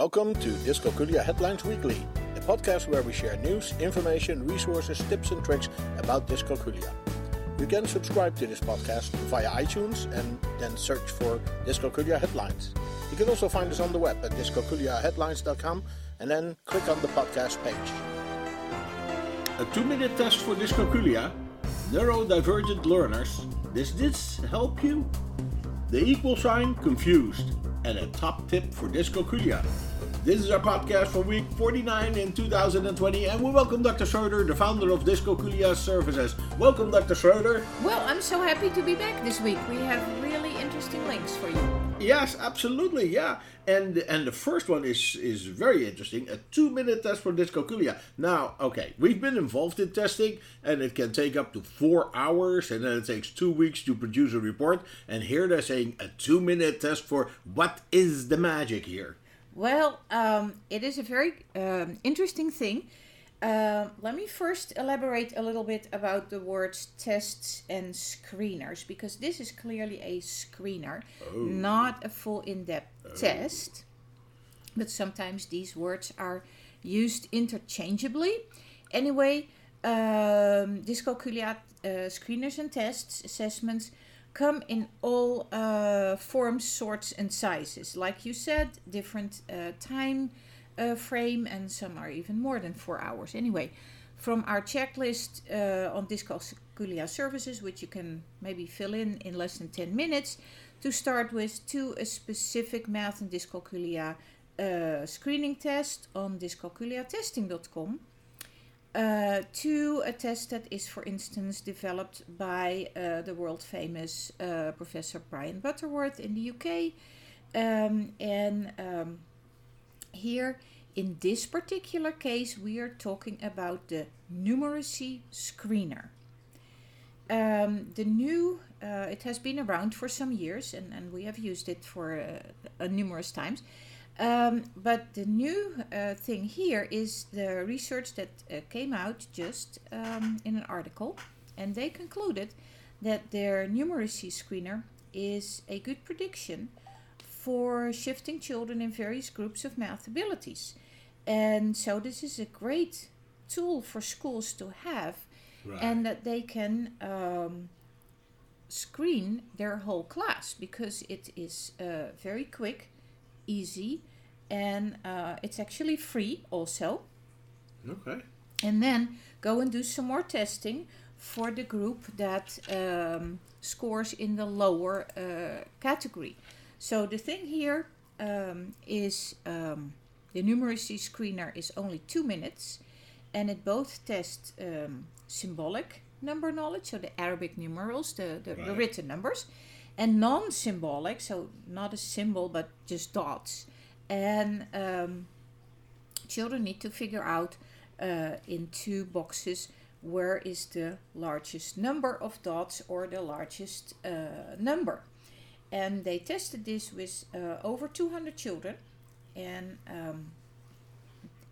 Welcome to Dyscalculia Headlines Weekly, a podcast where we share news, information, resources, tips and tricks about dyscalculia. You can subscribe to this podcast via iTunes and then search for Dyscalculia Headlines. You can also find us on the web at dyscalculiaheadlines.com and then click on the podcast page. A 2-minute test for dyscalculia, neurodivergent learners. Does this help you? The equal sign confused, and a top tip for dyscalculia. This is our podcast for week 49 in 2020, and we welcome Dr. Schroeder, the founder of Dyscalculia Services. Welcome, Dr. Schroeder. Well, I'm so happy to be back this week. We have really interesting links for you. Yes, absolutely, yeah. And the first one is very interesting, a 2-minute test for dyscalculia. Now, okay, we've been involved in testing, and it can take up to 4 hours, and then it takes 2 weeks to produce a report. And here they're saying a 2-minute test for what is the magic here? Well, it is a very interesting thing. Let me first elaborate a little bit about the words tests and screeners, because this is clearly a screener, not a full in-depth test. But sometimes these words are used interchangeably. Anyway, dyscalculia screeners and tests, assessments, come in all forms, sorts and sizes. Like you said, different time frame, and some are even more than 4 hours. Anyway, from our checklist on Dyscalculia Services, which you can maybe fill in less than 10 minutes, to start with, to a specific math and dyscalculia screening test on dyscalculiatesting.com, to a test that is, for instance, developed by the world-famous Professor Brian Butterworth in the UK. Here, in this particular case, we are talking about the numeracy screener. The new, it has been around for some years, and we have used it for numerous times. But the new thing here is the research that came out just in an article, and they concluded that their numeracy screener is a good prediction for shifting children in various groups of math abilities. And so this is a great tool for schools to have, right, and that they can screen their whole class, because it is very quick, easy, and it's actually free also. Okay. And then go and do some more testing for the group that scores in the lower category. So the thing here is the numeracy screener is only 2 minutes, and it both tests symbolic number knowledge, so the Arabic numerals, the written numbers, and non-symbolic, so not a symbol but just dots. And children need to figure out in two boxes where is the largest number of dots or the largest number. And they tested this with over 200 children, and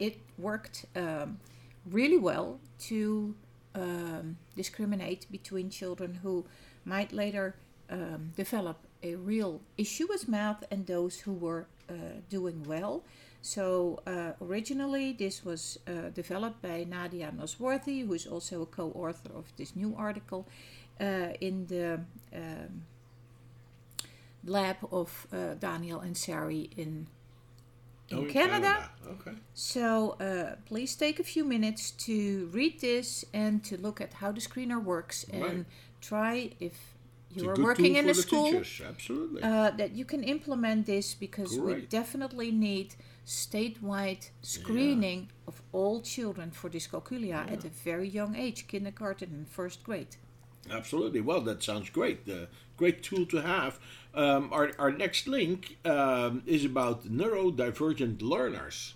it worked really well to discriminate between children who might later develop a real issue with math and those who were doing well. So originally this was developed by Nadia Nosworthy, who is also a co-author of this new article in the lab of Daniel and Sari in Canada. Okay. So please take a few minutes to read this and to look at how the screener works, and try, if you are working in a school, that you can implement this, because we definitely need statewide screening of all children for dyscalculia at a very young age, kindergarten and first grade. Absolutely. Well, that sounds great. Great tool to have. Our next link is about neurodivergent learners.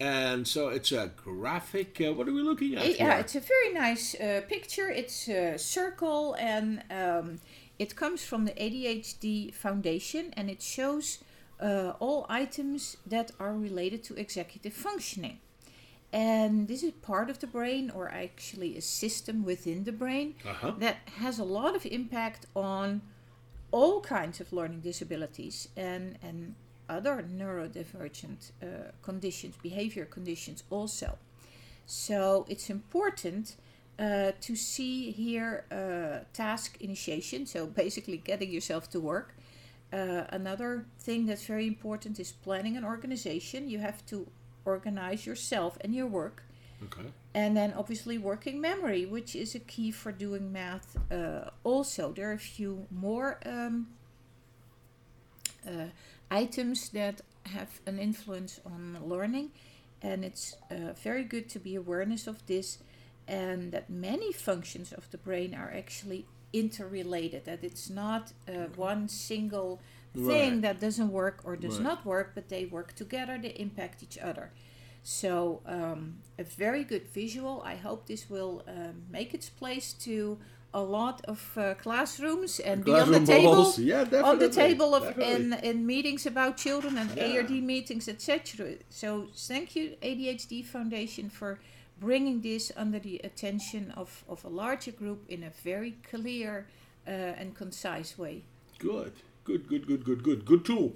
And so it's a graphic. What are we looking at here? Yeah, it's a very nice picture. It's a circle, and it comes from the ADHD Foundation, and it shows all items that are related to executive functioning. And this is part of the brain, or actually a system within the brain, that has a lot of impact on all kinds of learning disabilities. And other neurodivergent conditions, behavior conditions also. So it's important to see here task initiation, so basically getting yourself to work. Another thing that's very important is planning and organization. You have to organize yourself and your work. Okay. And then obviously working memory, which is a key for doing math also. There are a few more items that have an influence on learning, and it's very good to be awareness of this, and that many functions of the brain are actually interrelated, that it's not one single thing that doesn't work or does not work, but they work together, they impact each other. So a very good visual. I hope this will make its place to a lot of classrooms and be on the table, on the table of in meetings about children and ARD meetings, etc. So thank you, ADHD Foundation, for bringing this under the attention of a larger group in a very clear and concise way. Good tool.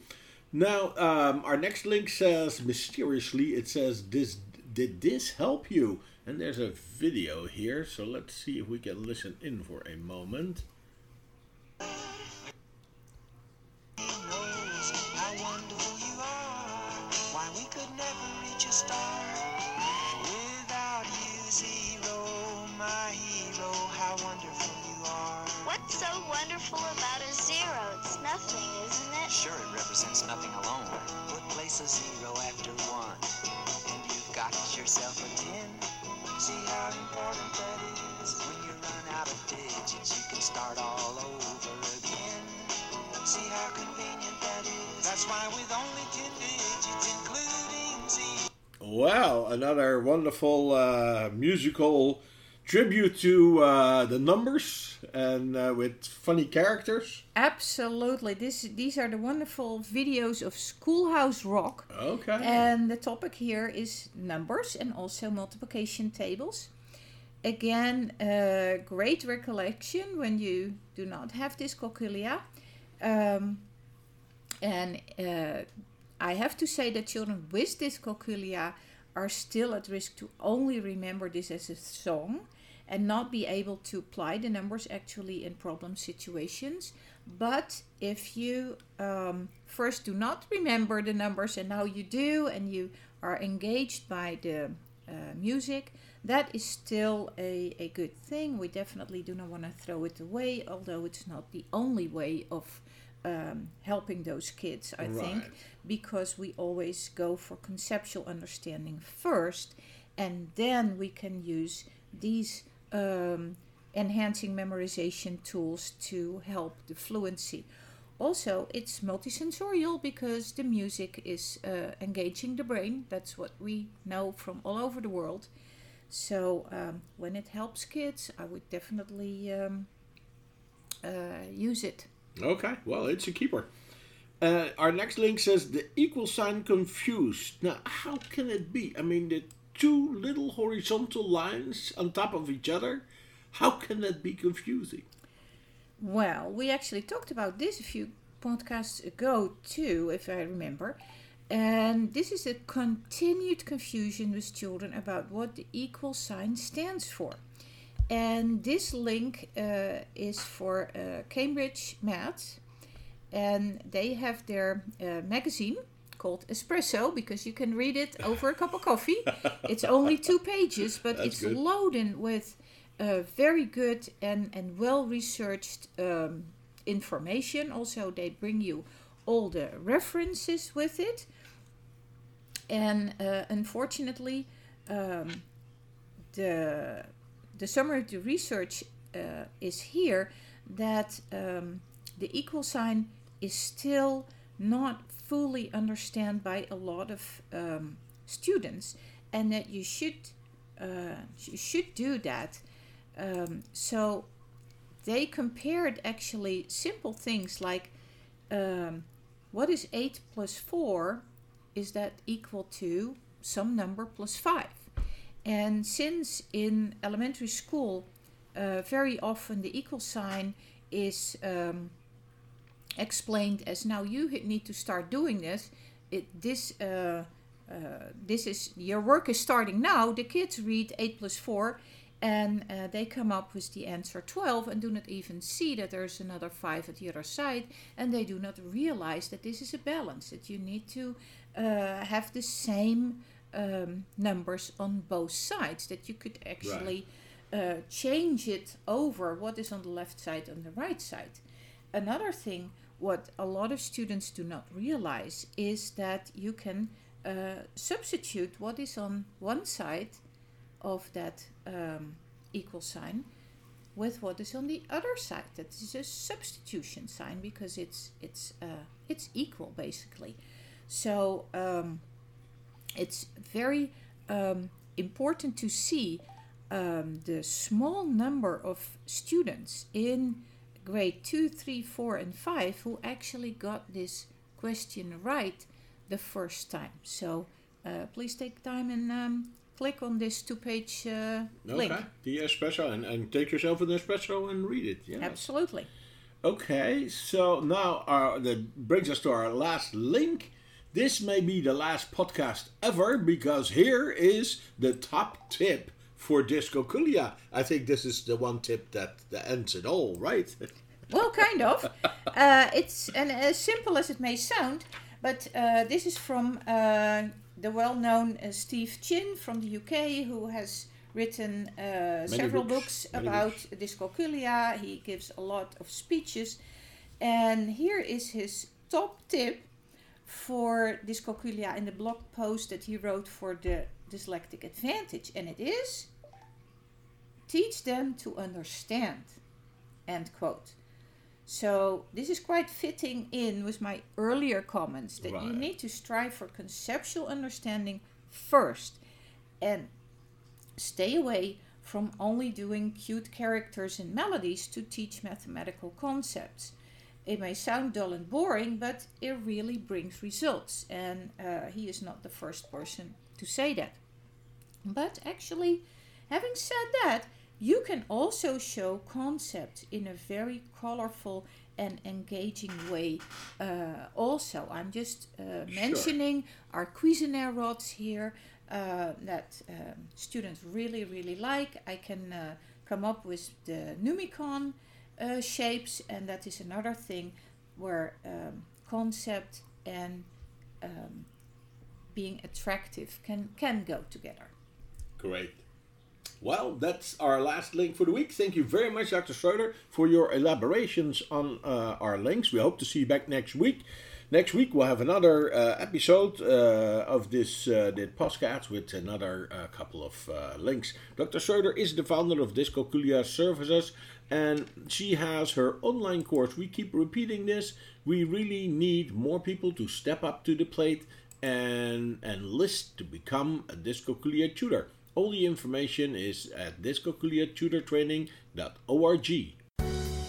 Now, our next link says, mysteriously, it says, did this help you? And there's a video here, so let's see if we can listen in for a moment. What's so wonderful about a zero? It's nothing, isn't it? Sure, it represents nothing alone. But place a zero after one, and you've got yourself a 10. See how important that is? When you run out of digits, you can start all over again. See how convenient that is? That's why with only 10 digits, including zero. Wow, another wonderful musical tribute to the numbers and with funny characters. Absolutely. These are the wonderful videos of Schoolhouse Rock. Okay. And the topic here is numbers and also multiplication tables. Again, great recollection when you do not have dyscalculia. And I have to say that children with dyscalculia are still at risk to only remember this as a song and not be able to apply the numbers actually in problem situations. But if you first do not remember the numbers and now you do, and you are engaged by the music, that is still a good thing. We definitely do not want to throw it away, although it's not the only way of helping those kids, I think, because we always go for conceptual understanding first, and then we can use these enhancing memorization tools to help the fluency. Also, it's multisensorial because the music is engaging the brain. That's what we know from all over the world. So when it helps kids, I would definitely use it. Okay, well, it's a keeper. Our next link says the equal sign confused. Now, how can it be? I mean, the two little horizontal lines on top of each other, how can that be confusing? Well, we actually talked about this a few podcasts ago too, if I remember. And this is a continued confusion with children about what the equal sign stands for. And this link is for Cambridge Maths, and they have their magazine called Espresso, because you can read it over a cup of coffee. It's only 2 pages, but it's loaded with very good and well-researched information. Also, they bring you all the references with it. And unfortunately, the summary of the research is here that the equal sign is still not fully understood by a lot of students, and that you should do that. So they compared actually simple things like what is 8 plus 4? Is that equal to some number plus 5? And since in elementary school, very often the equal sign is explained as, now you need to start doing this. This is your work is starting now. The kids read 8 plus 4, and they come up with the answer 12 and do not even see that there's another 5 at the other side, and they do not realize that this is a balance, that you need to have the same numbers on both sides, that you could actually change it over what is on the left side and the right side. Another thing what a lot of students do not realize is that you can substitute what is on one side of that equal sign with what is on the other side. That is a substitution sign because it's equal basically. So it's very important to see the small number of students in grade 2, 3, 4, and 5 who actually got this question right the first time. So please take time and click on this 2-page link. Okay, the Espresso, and take yourself an Espresso and read it. Yes. Absolutely. Okay, so now that brings us to our last link. This may be the last podcast ever, because here is the top tip for dyscalculia. I think this is the one tip that ends it all, right? Well, kind of. It's as simple as it may sound, but this is from the well-known Steve Chin from the UK, who has written several books about dyscalculia. He gives a lot of speeches. And here is his top tip for dyscalculia in the blog post that he wrote for the Dyslexic Advantage. And it is, teach them to understand, end quote. So this is quite fitting in with my earlier comments that you need to strive for conceptual understanding first and stay away from only doing cute characters and melodies to teach mathematical concepts. It may sound dull and boring, but it really brings results. And he is not the first person to say that. But actually, having said that, you can also show concepts in a very colorful and engaging way also. I'm just mentioning our Cuisenaire rods here that students really, really like. I can come up with the Numicon shapes, and that is another thing where concept and being attractive can go together. Great. Well, that's our last link for the week. Thank you very much, Dr. Schroeder, for your elaborations on our links. We hope to see you back next week. Next week we'll have another episode of this podcast with another couple of links. Dr. Schroeder is the founder of Dyscalculia Services, and she has her online course. We keep repeating this. We really need more people to step up to the plate and list to become a dyscalculia tutor. All the information is at dyscalculiatutortraining.org.